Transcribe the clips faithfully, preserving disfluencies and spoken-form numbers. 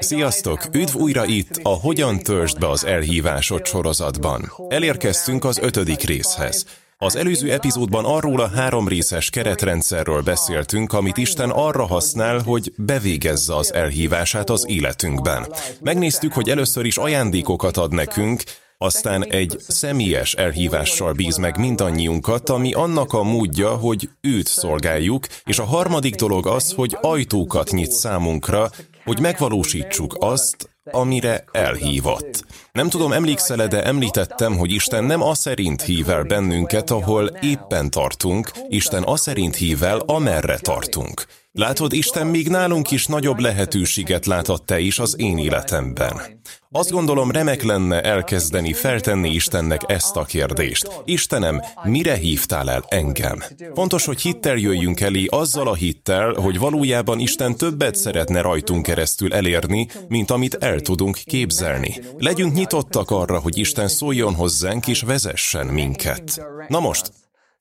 Sziasztok! Üdv újra itt a Hogyan Töltsd be az elhívásod sorozatban. Elérkeztünk az ötödik részhez. Az előző epizódban arról a három részes keretrendszerről beszéltünk, amit Isten arra használ, hogy bevégezze az elhívását az életünkben. Megnéztük, hogy először is ajándékokat ad nekünk, aztán egy személyes elhívással bíz meg mindannyiunkat, ami annak a módja, hogy őt szolgáljuk, és a harmadik dolog az, hogy ajtókat nyit számunkra, hogy megvalósítsuk azt, amire elhívott. Nem tudom, emlékszel-e, de említettem, hogy Isten nem aszerint hív el bennünket, ahol éppen tartunk, Isten aszerint hív el, amerre tartunk. Látod, Isten még nálunk is nagyobb lehetőséget látod te is az én életemben. Azt gondolom, remek lenne elkezdeni feltenni Istennek ezt a kérdést. Istenem, mire hívtál el engem? Fontos, hogy hittel jöjjünk elé, azzal a hittel, hogy valójában Isten többet szeretne rajtunk keresztül elérni, mint amit el tudunk képzelni. Legyünk nyitottak arra, hogy Isten szóljon hozzánk és vezessen minket. Na most,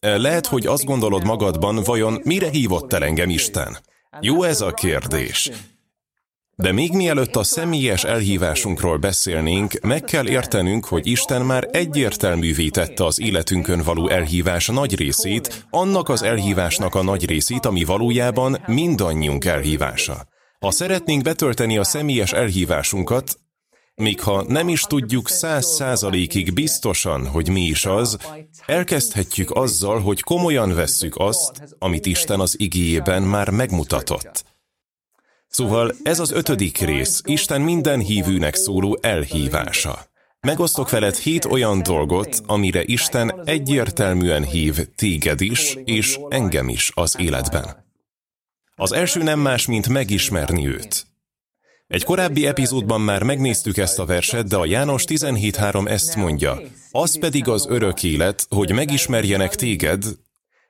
lehet, hogy azt gondolod magadban, vajon mire hívott el engem Isten? Jó ez a kérdés. De még mielőtt a személyes elhívásunkról beszélnénk, meg kell értenünk, hogy Isten már egyértelművé tette az életünkön való elhívás nagy részét, annak az elhívásnak a nagy részét, ami valójában mindannyiunk elhívása. Ha szeretnénk betölteni a személyes elhívásunkat, még ha nem is tudjuk száz százalékig biztosan, hogy mi is az, elkezdhetjük azzal, hogy komolyan vesszük azt, amit Isten az igéjében már megmutatott. Szóval ez az ötödik rész, Isten minden hívőnek szóló elhívása. Megosztok veled hét olyan dolgot, amire Isten egyértelműen hív téged is, és engem is az életben. Az első nem más, mint megismerni őt. Egy korábbi epizódban már megnéztük ezt a verset, de a János tizenhét három ezt mondja, az pedig az örök élet, hogy megismerjenek téged,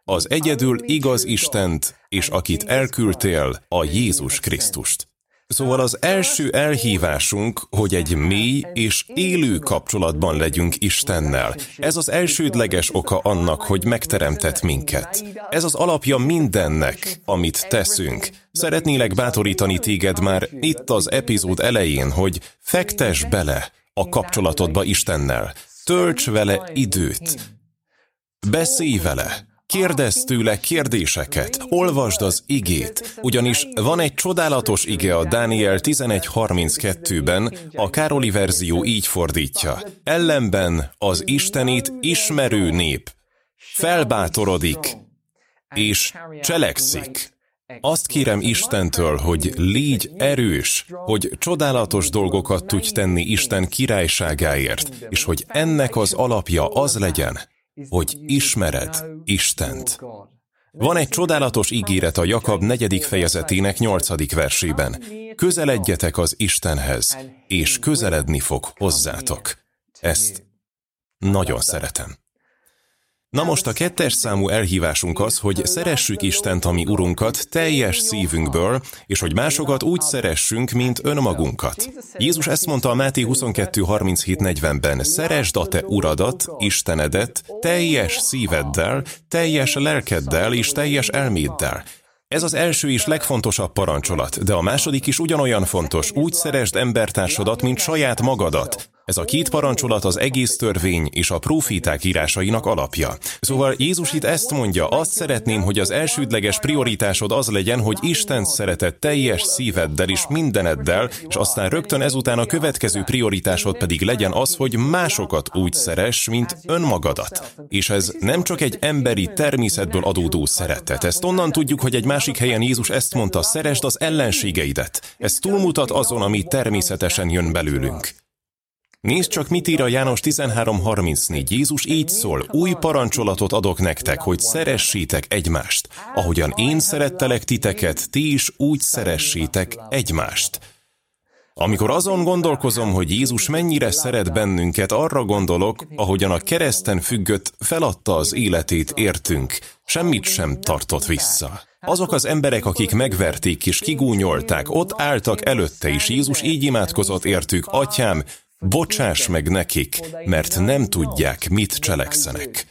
az egyedül igaz Istent, és akit elküldtél, a Jézus Krisztust. Szóval az első elhívásunk, hogy egy mély és élő kapcsolatban legyünk Istennel. Ez az elsődleges oka annak, hogy megteremtett minket. Ez az alapja mindennek, amit teszünk. Szeretnélek bátorítani téged már itt az epizód elején, hogy fektess bele a kapcsolatodba Istennel. Tölts vele időt. Beszélj vele. Kérdezz tőle kérdéseket, olvasd az igét, ugyanis van egy csodálatos ige a Dániel tizenegy harminckettőben, a Károli verzió így fordítja. Ellenben az Istenét ismerő nép felbátorodik és cselekszik. Azt kérem Istentől, hogy légy erős, hogy csodálatos dolgokat tudj tenni Isten királyságáért, és hogy ennek az alapja az legyen, hogy ismered Istent. Van egy csodálatos ígéret a Jakab negyedik fejezetének nyolcadik versében. Közeledjetek az Istenhez, és közeledni fog hozzátok. Ezt nagyon szeretem. Na most a kettes számú elhívásunk az, hogy szeressük Istent, a mi Urunkat, teljes szívünkből, és hogy másokat úgy szeressünk, mint önmagunkat. Jézus ezt mondta a Máté huszonkettő harminchét negyvenben, szeresd a te uradat, Istenedet, teljes szíveddel, teljes lelkeddel és teljes elméddel. Ez az első és legfontosabb parancsolat, de a második is ugyanolyan fontos, úgy szeresd embertársadat, mint saját magadat. Ez a két parancsolat az egész törvény és a próféták írásainak alapja. Szóval Jézus itt ezt mondja, azt szeretném, hogy az elsődleges prioritásod az legyen, hogy Istent szereted teljes szíveddel és mindeneddel, és aztán rögtön ezután a következő prioritásod pedig legyen az, hogy másokat úgy szeress, mint önmagadat. És ez nem csak egy emberi természetből adódó szeretet. Ezt onnan tudjuk, hogy egy másik helyen Jézus ezt mondta, szeresd az ellenségeidet. Ez túlmutat azon, ami természetesen jön belőlünk. Nézd csak, mit ír a János tizenhárom harmincnégy. Jézus így szól, új parancsolatot adok nektek, hogy szeressétek egymást. Ahogyan én szerettelek titeket, ti is úgy szeressétek egymást. Amikor azon gondolkozom, hogy Jézus mennyire szeret bennünket, arra gondolok, ahogyan a kereszten függött, feladta az életét értünk, semmit sem tartott vissza. Azok az emberek, akik megverték és kigúnyolták, ott álltak előtte, és Jézus így imádkozott értük, Atyám, bocsáss meg nekik, mert nem tudják, mit cselekszenek.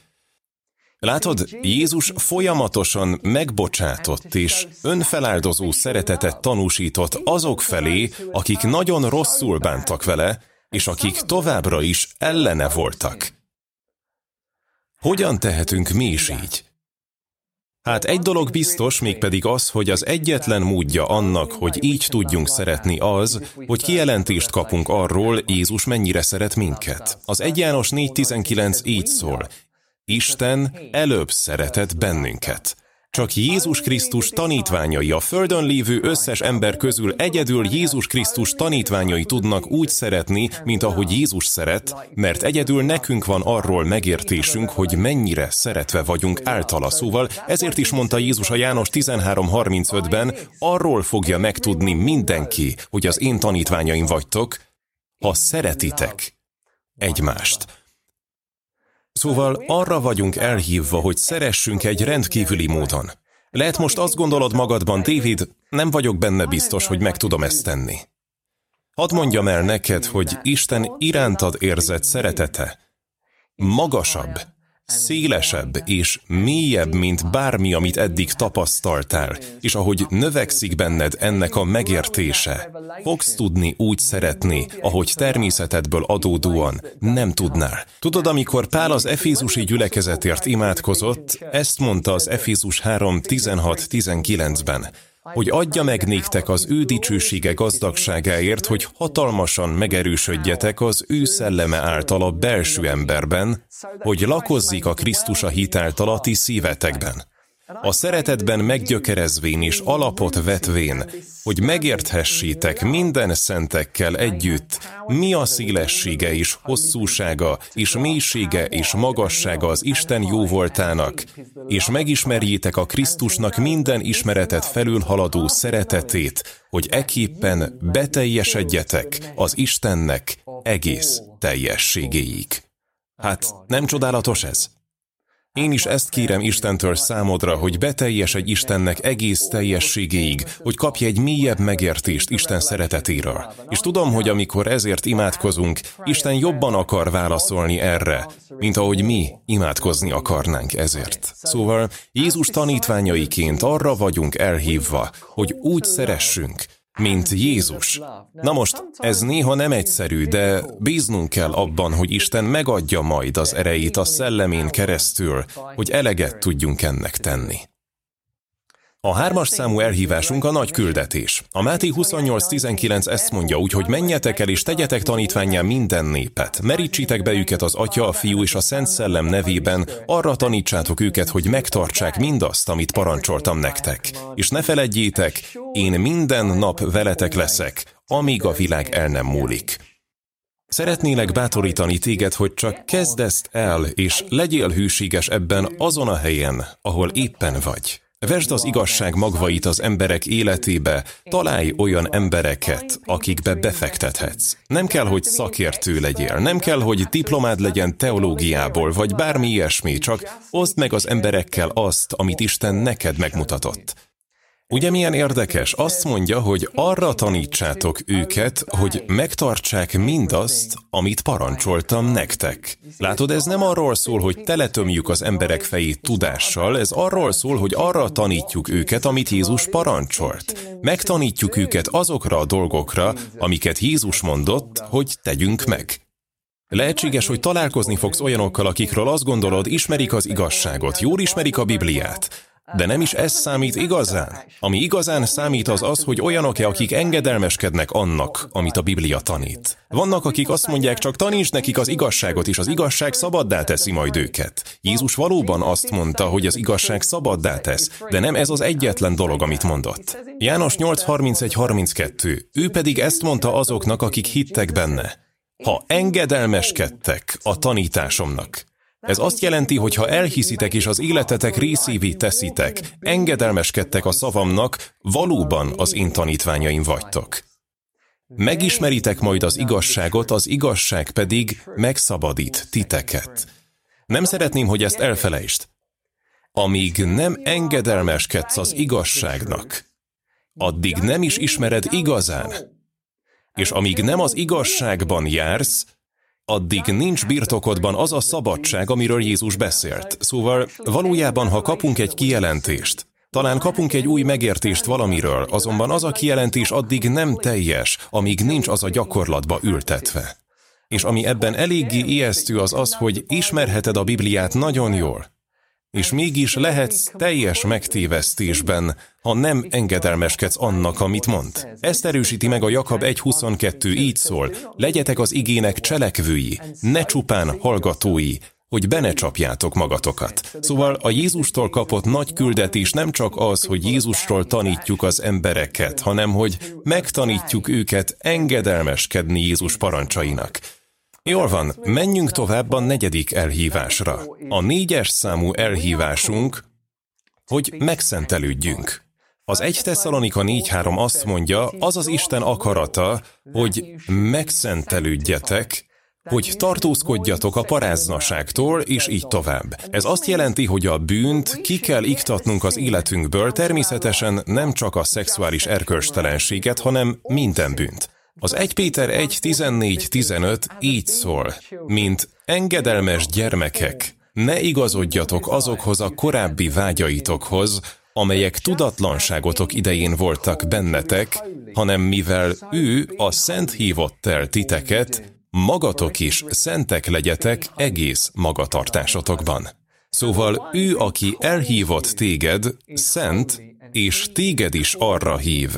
Látod, Jézus folyamatosan megbocsátott és önfeláldozó szeretetet tanúsított azok felé, akik nagyon rosszul bántak vele, és akik továbbra is ellene voltak. Hogyan tehetünk mi is így? Hát egy dolog biztos, mégpedig az, hogy az egyetlen módja annak, hogy így tudjunk szeretni az, hogy kijelentést kapunk arról, Jézus mennyire szeret minket. Az egy János négy tizenkilenc így szól: Isten előbb szeretett bennünket. Csak Jézus Krisztus tanítványai, a földön lévő összes ember közül egyedül Jézus Krisztus tanítványai tudnak úgy szeretni, mint ahogy Jézus szeret, mert egyedül nekünk van arról megértésünk, hogy mennyire szeretve vagyunk általa. Szóval ezért is mondta Jézus a János tizenhárom harmincötben, arról fogja megtudni mindenki, hogy az én tanítványaim vagytok, ha szeretitek egymást. Szóval arra vagyunk elhívva, hogy szeressünk egy rendkívüli módon. Lehet most azt gondolod magadban, David, nem vagyok benne biztos, hogy meg tudom ezt tenni. Hadd mondjam el neked, hogy Isten irántad érzett szeretete magasabb, szélesebb és mélyebb, mint bármi, amit eddig tapasztaltál, és ahogy növekszik benned ennek a megértése, fogsz tudni úgy szeretni, ahogy természetedből adódóan nem tudnál. Tudod, amikor Pál az efézusi gyülekezetért imádkozott, ezt mondta az Efézus három tizenhat tizenkilencben, hogy adja meg néktek az ő dicsősége gazdagságáért, hogy hatalmasan megerősödjetek az ő szelleme által a belső emberben, hogy lakozzik a Krisztus a hit által a ti szívetekben. A szeretetben meggyökerezvén és alapot vetvén, hogy megérthessétek minden szentekkel együtt, mi a szélessége és hosszúsága, és mélysége és magassága az Isten jóvoltának, és megismerjétek a Krisztusnak minden ismeretet felülhaladó szeretetét, hogy ekképpen beteljesedjetek az Istennek egész teljességéig. Hát nem csodálatos ez? Én is ezt kérem Istentől számodra, hogy beteljesedj Istennek egész teljességéig, hogy kapj egy mélyebb megértést Isten szeretetéről. És tudom, hogy amikor ezért imádkozunk, Isten jobban akar válaszolni erre, mint ahogy mi imádkozni akarnánk ezért. Szóval Jézus tanítványaiként arra vagyunk elhívva, hogy úgy szeressünk, mint Jézus. Na most, ez néha nem egyszerű, de bíznunk kell abban, hogy Isten megadja majd az erejét a szellemén keresztül, hogy eleget tudjunk ennek tenni. A hármas számú elhívásunk a nagy küldetés. A Máté huszonnyolc tizenkilenc ezt mondja, úgyhogy menjetek el és tegyetek tanítvánnyá minden népet. Merítsétek be őket az Atya, a Fiú és a Szent Szellem nevében, arra tanítsátok őket, hogy megtartsák mindazt, amit parancsoltam nektek. És ne feledjétek, én minden nap veletek leszek, amíg a világ el nem múlik. Szeretnélek bátorítani téged, hogy csak kezd ezt el, és legyél hűséges ebben azon a helyen, ahol éppen vagy. Vesd az igazság magvait az emberek életébe, találj olyan embereket, akikbe befektethetsz. Nem kell, hogy szakértő legyél, nem kell, hogy diplomád legyen teológiából, vagy bármi ilyesmi, csak oszd meg az emberekkel azt, amit Isten neked megmutatott. Ugye milyen érdekes? Azt mondja, hogy arra tanítsátok őket, hogy megtartsák mindazt, amit parancsoltam nektek. Látod, ez nem arról szól, hogy teletömjük az emberek fejét tudással, ez arról szól, hogy arra tanítjuk őket, amit Jézus parancsolt. Megtanítjuk őket azokra a dolgokra, amiket Jézus mondott, hogy tegyünk meg. Lehetséges, hogy találkozni fogsz olyanokkal, akikről azt gondolod, ismerik az igazságot, jól ismerik a Bibliát. De nem is ez számít igazán. Ami igazán számít az az, hogy olyanok-e, akik engedelmeskednek annak, amit a Biblia tanít. Vannak, akik azt mondják, csak taníts nekik az igazságot, és az igazság szabaddá teszi majd őket. Jézus valóban azt mondta, hogy az igazság szabaddá tesz, de nem ez az egyetlen dolog, amit mondott. János nyolc harmincegy harminckettő. Ő pedig ezt mondta azoknak, akik hittek benne: ha engedelmeskedtek a tanításomnak. Ez azt jelenti, hogy ha elhiszitek és az életetek részévé teszitek, engedelmeskedtek a szavamnak, valóban az én tanítványaim vagytok. Megismeritek majd az igazságot, az igazság pedig megszabadít titeket. Nem szeretném, hogy ezt elfelejtsd. Amíg nem engedelmeskedsz az igazságnak, addig nem is ismered igazán. És amíg nem az igazságban jársz, addig nincs birtokodban az a szabadság, amiről Jézus beszélt. Szóval valójában, ha kapunk egy kijelentést, talán kapunk egy új megértést valamiről, azonban az a kijelentés addig nem teljes, amíg nincs az a gyakorlatba ültetve. És ami ebben eléggé ijesztő az az, hogy ismerheted a Bibliát nagyon jól, és mégis lehetsz teljes megtévesztésben, ha nem engedelmeskedsz annak, amit mond. Ezt erősíti meg a Jakab egy huszonkettő, így szól, legyetek az igének cselekvői, ne csupán hallgatói, hogy be ne csapjátok magatokat. Szóval a Jézustól kapott nagy küldetés nem csak az, hogy Jézustól tanítjuk az embereket, hanem hogy megtanítjuk őket engedelmeskedni Jézus parancsainak. Jól van, menjünk tovább a negyedik elhívásra. A négyes számú elhívásunk, hogy megszentelődjünk. Az első Tesszalonika négy három azt mondja, az az Isten akarata, hogy megszentelődjetek, hogy tartózkodjatok a paráznaságtól, és így tovább. Ez azt jelenti, hogy a bűnt ki kell iktatnunk az életünkből, természetesen nem csak a szexuális erkölcstelenséget, hanem minden bűnt. Az első Péter egy tizennégy tizenöt így szól, mint engedelmes gyermekek, ne igazodjatok azokhoz a korábbi vágyaitokhoz, amelyek tudatlanságotok idején voltak bennetek, hanem mivel ő a Szent hívott el titeket, magatok is szentek legyetek egész magatartásotokban. Szóval ő, aki elhívott téged, szent, és téged is arra hív,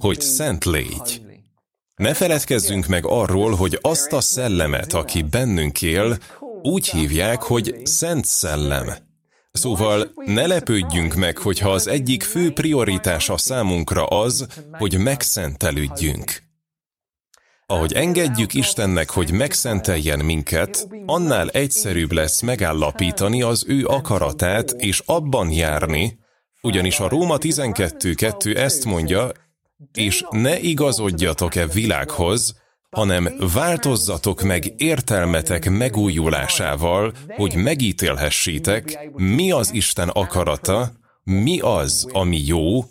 hogy szent légy. Ne feledkezzünk meg arról, hogy azt a szellemet, aki bennünk él, úgy hívják, hogy Szent Szellem. Szóval ne lepődjünk meg, hogyha az egyik fő prioritása számunkra az, hogy megszentelődjünk. Ahogy engedjük Istennek, hogy megszenteljen minket, annál egyszerűbb lesz megállapítani az ő akaratát és abban járni, ugyanis a Róma tizenkettő kettő ezt mondja, és ne igazodjatok-e világhoz, hanem változzatok meg értelmetek megújulásával, hogy megítélhessétek, mi az Isten akarata, mi az, ami jó,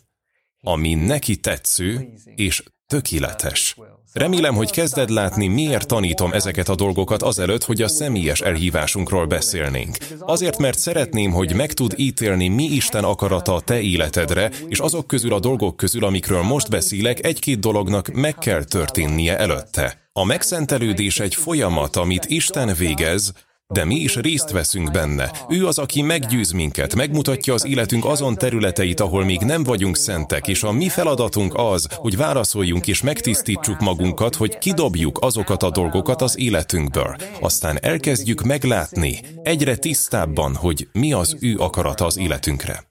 ami neki tetsző és tökéletes. Remélem, hogy kezded látni, miért tanítom ezeket a dolgokat azelőtt, hogy a személyes elhívásunkról beszélnénk. Azért, mert szeretném, hogy meg tud ítélni, mi Isten akarata a te életedre, és azok közül a dolgok közül, amikről most beszélek, egy-két dolognak meg kell történnie előtte. A megszentelődés egy folyamat, amit Isten végez, de mi is részt veszünk benne. Ő az, aki meggyőz minket, megmutatja az életünk azon területeit, ahol még nem vagyunk szentek, és a mi feladatunk az, hogy válaszoljunk és megtisztítsuk magunkat, hogy kidobjuk azokat a dolgokat az életünkből. Aztán elkezdjük meglátni egyre tisztábban, hogy mi az ő akarata az életünkre.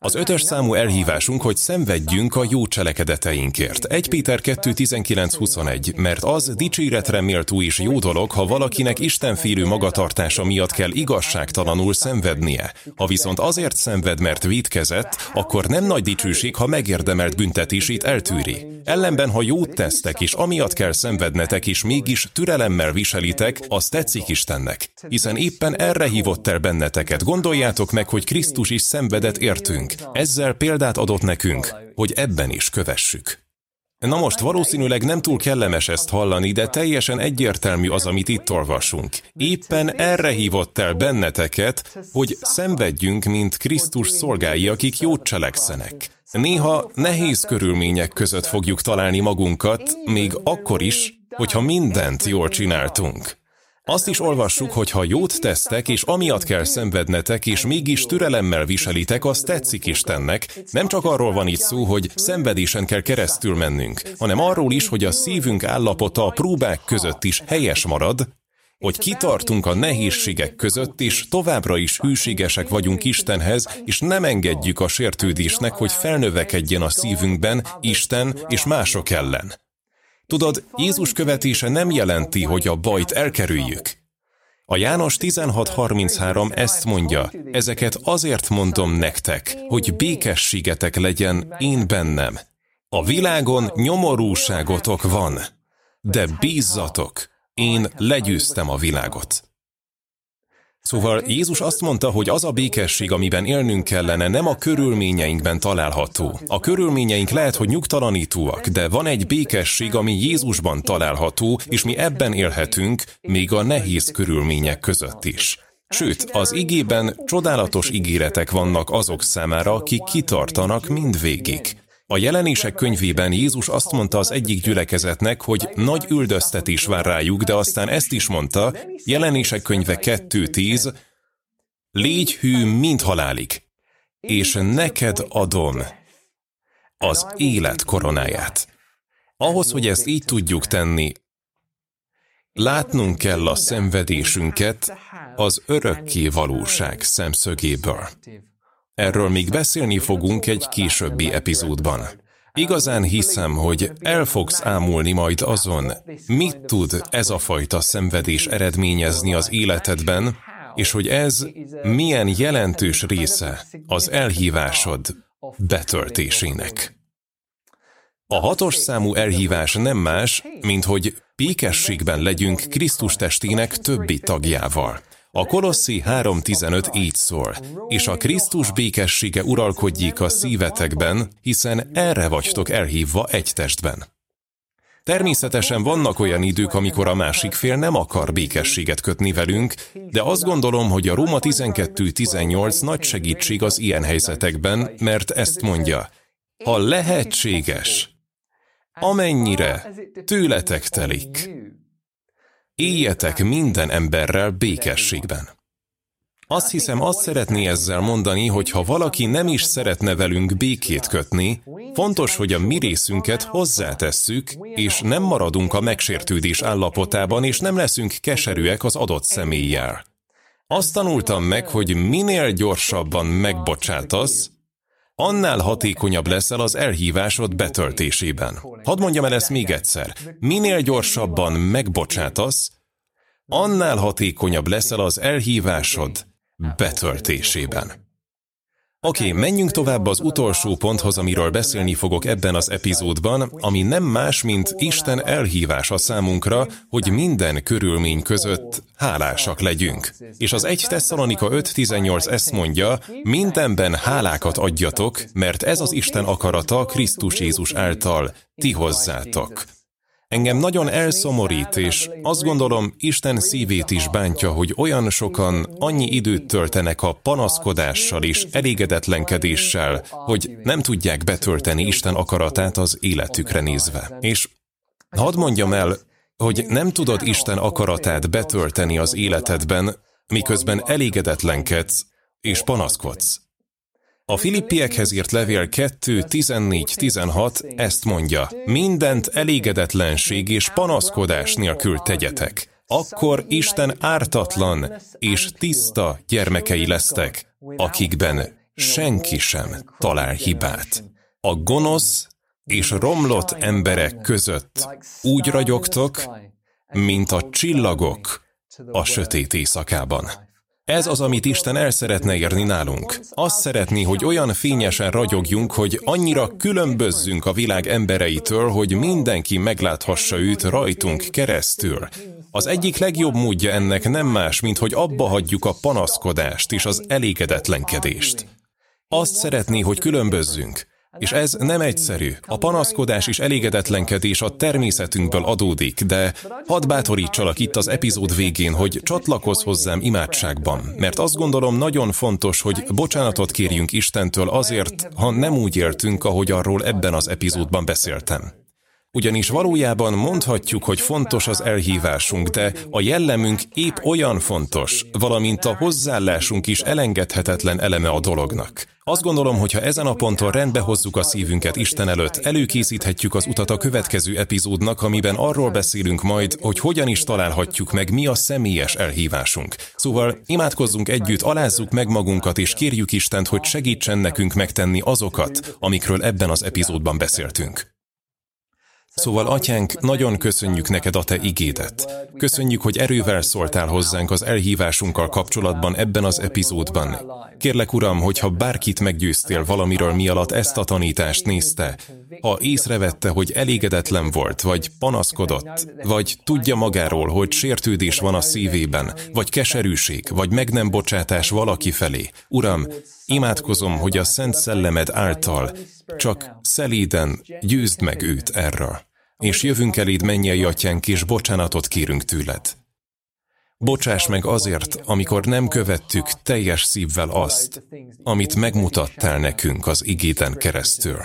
Az ötös számú elhívásunk, hogy szenvedjünk a jó cselekedeteinkért. első Péter kettő tizenkilenc huszonegy, mert az dicséretre méltó és jó dolog, ha valakinek istenfélő magatartása miatt kell igazságtalanul szenvednie. Ha viszont azért szenved, mert vétkezett, akkor nem nagy dicsőség, ha megérdemelt büntetését eltűri. Ellenben, ha jót tesztek, és amiatt kell szenvednetek, és mégis türelemmel viselitek, az tetszik Istennek. Hiszen éppen erre hívott el benneteket. Gondoljátok meg, hogy Krisztus is szenvedett értünk. Ezzel példát adott nekünk, hogy ebben is kövessük. Na most valószínűleg nem túl kellemes ezt hallani, de teljesen egyértelmű az, amit itt olvasunk. Éppen erre hívott el benneteket, hogy szenvedjünk, mint Krisztus szolgái, akik jót cselekszenek. Néha nehéz körülmények között fogjuk találni magunkat, még akkor is, hogyha mindent jól csináltunk. Azt is olvassuk, hogy ha jót tesztek, és amiatt kell szenvednetek, és mégis türelemmel viselitek, az tetszik Istennek. Nem csak arról van itt szó, hogy szenvedésen kell keresztül mennünk, hanem arról is, hogy a szívünk állapota a próbák között is helyes marad, hogy kitartunk a nehézségek között, és továbbra is hűségesek vagyunk Istenhez, és nem engedjük a sértődésnek, hogy felnövekedjen a szívünkben Isten és mások ellen. Tudod, Jézus követése nem jelenti, hogy a bajt elkerüljük. A János tizenhat harminchárom ezt mondja, ezeket azért mondom nektek, hogy békességetek legyen én bennem. A világon nyomorúságotok van, de bízzatok, én legyőztem a világot. Szóval Jézus azt mondta, hogy az a békesség, amiben élnünk kellene, nem a körülményeinkben található. A körülményeink lehet, hogy nyugtalanítóak, de van egy békesség, ami Jézusban található, és mi ebben élhetünk, még a nehéz körülmények között is. Sőt, az igében csodálatos ígéretek vannak azok számára, akik kitartanak mindvégig. A Jelenések könyvében Jézus azt mondta az egyik gyülekezetnek, hogy nagy üldöztetés vár rájuk, de aztán ezt is mondta, Jelenések könyve kettő tíz, légy hű mind halálig, és neked adom az élet koronáját. Ahhoz, hogy ezt így tudjuk tenni, látnunk kell a szenvedésünket az örökké valóság szemszögéből. Erről még beszélni fogunk egy későbbi epizódban. Igazán hiszem, hogy el fogsz ámulni majd azon, mit tud ez a fajta szenvedés eredményezni az életedben, és hogy ez milyen jelentős része az elhívásod betöltésének. A hatos számú elhívás nem más, mint hogy békességben legyünk Krisztus testének többi tagjával. A Kolossi három tizenöt így szól, és a Krisztus békessége uralkodjék a szívetekben, hiszen erre vagytok elhívva egy testben. Természetesen vannak olyan idők, amikor a másik fél nem akar békességet kötni velünk, de azt gondolom, hogy a Róma tizenkettő tizennyolc nagy segítség az ilyen helyzetekben, mert ezt mondja, ha lehetséges, amennyire tőletek telik, éljetek minden emberrel békességben. Azt hiszem, azt szeretné ezzel mondani, hogy ha valaki nem is szeretne velünk békét kötni, fontos, hogy a mi részünket hozzátesszük, és nem maradunk a megsértődés állapotában, és nem leszünk keserűek az adott személlyel. Azt tanultam meg, hogy minél gyorsabban megbocsátasz, annál hatékonyabb leszel az elhívásod betöltésében. Hadd mondjam el ezt még egyszer. Minél gyorsabban megbocsátasz, annál hatékonyabb leszel az elhívásod betöltésében. Oké, okay, menjünk tovább az utolsó ponthoz, amiről beszélni fogok ebben az epizódban, ami nem más, mint Isten elhívása számunkra, hogy minden körülmény között hálásak legyünk. És az első Tesszalonika öt tizennyolc ezt mondja, mindenben hálákat adjatok, mert ez az Isten akarata Krisztus Jézus által ti hozzátok. Engem nagyon elszomorít, és azt gondolom, Isten szívét is bántja, hogy olyan sokan annyi időt töltenek a panaszkodással és elégedetlenkedéssel, hogy nem tudják betölteni Isten akaratát az életükre nézve. És hadd mondjam el, hogy nem tudod Isten akaratát betölteni az életedben, miközben elégedetlenkedsz és panaszkodsz. A Filippiekhez írt levél kettő tizennégy tizenhat ezt mondja, mindent elégedetlenség és panaszkodás nélkül tegyetek, akkor Isten ártatlan és tiszta gyermekei lesztek, akikben senki sem talál hibát. A gonosz és romlott emberek között úgy ragyogtok, mint a csillagok a sötét éjszakában. Ez az, amit Isten el szeretne érni nálunk. Azt szeretné, hogy olyan fényesen ragyogjunk, hogy annyira különbözzünk a világ embereitől, hogy mindenki megláthassa őt rajtunk keresztül. Az egyik legjobb módja ennek nem más, mint hogy abba hagyjuk a panaszkodást és az elégedetlenkedést. Azt szeretné, hogy különbözzünk. És ez nem egyszerű. A panaszkodás és elégedetlenkedés a természetünkből adódik, de hadd bátorítsalak itt az epizód végén, hogy csatlakozz hozzám imádságban, mert azt gondolom nagyon fontos, hogy bocsánatot kérjünk Istentől azért, ha nem úgy éltünk, ahogy arról ebben az epizódban beszéltem. Ugyanis valójában mondhatjuk, hogy fontos az elhívásunk, de a jellemünk épp olyan fontos, valamint a hozzáállásunk is elengedhetetlen eleme a dolognak. Azt gondolom, hogy ha ezen a ponton rendbe hozzuk a szívünket Isten előtt, előkészíthetjük az utat a következő epizódnak, amiben arról beszélünk majd, hogy hogyan is találhatjuk meg, mi a személyes elhívásunk. Szóval imádkozzunk együtt, alázzuk meg magunkat, és kérjük Istent, hogy segítsen nekünk megtenni azokat, amikről ebben az epizódban beszéltünk. Szóval, Atyánk, nagyon köszönjük neked a te igédet. Köszönjük, hogy erővel szóltál hozzánk az elhívásunkkal kapcsolatban ebben az epizódban. Kérlek, Uram, hogyha bárkit meggyőztél valamiről, mi alatt ezt a tanítást nézte, ha észrevette, hogy elégedetlen volt, vagy panaszkodott, vagy tudja magáról, hogy sértődés van a szívében, vagy keserűség, vagy meg nem bocsátás valaki felé. Uram, imádkozom, hogy a Szent Szellemed által csak szelíden győzd meg őt erről. És jövünk eléd, mennyei Atyánk, és bocsánatot kérünk tőled. Bocsáss meg azért, amikor nem követtük teljes szívvel azt, amit megmutattál nekünk az igéden keresztül.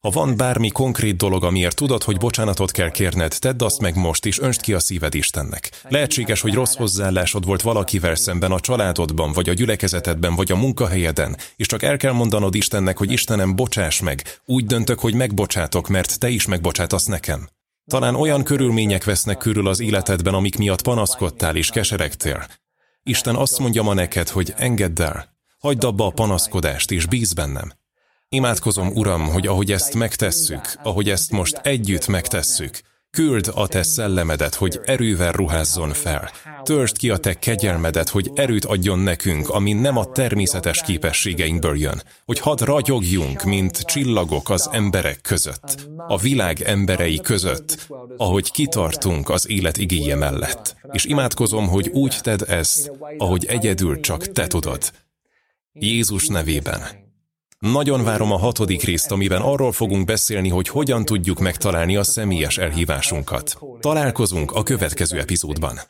Ha van bármi konkrét dolog, amiért tudod, hogy bocsánatot kell kérned, tedd azt meg most, és öntsd ki a szíved Istennek. Lehetséges, hogy rossz hozzáállásod volt valakivel szemben a családodban, vagy a gyülekezetedben, vagy a munkahelyeden, és csak el kell mondanod Istennek, hogy Istenem, bocsáss meg, úgy döntök, hogy megbocsátok, mert te is megbocsátasz nekem. Talán olyan körülmények vesznek körül az életedben, amik miatt panaszkodtál és keseregtél. Isten azt mondja ma neked, hogy engedd el, hagyd abba a panaszkodást, és bízz bennem. Imádkozom, Uram, hogy ahogy ezt megtesszük, ahogy ezt most együtt megtesszük, küld a te szellemedet, hogy erővel ruházzon fel. Töltsd ki a te kegyelmedet, hogy erőt adjon nekünk, ami nem a természetes képességeinkből jön. Hogy hadd ragyogjunk, mint csillagok az emberek között, a világ emberei között, ahogy kitartunk az élet igéje mellett. És imádkozom, hogy úgy tedd ezt, ahogy egyedül csak te tudod. Jézus nevében. Nagyon várom a hatodik részt, amiben arról fogunk beszélni, hogy hogyan tudjuk megtalálni a személyes elhívásunkat. Találkozunk a következő epizódban.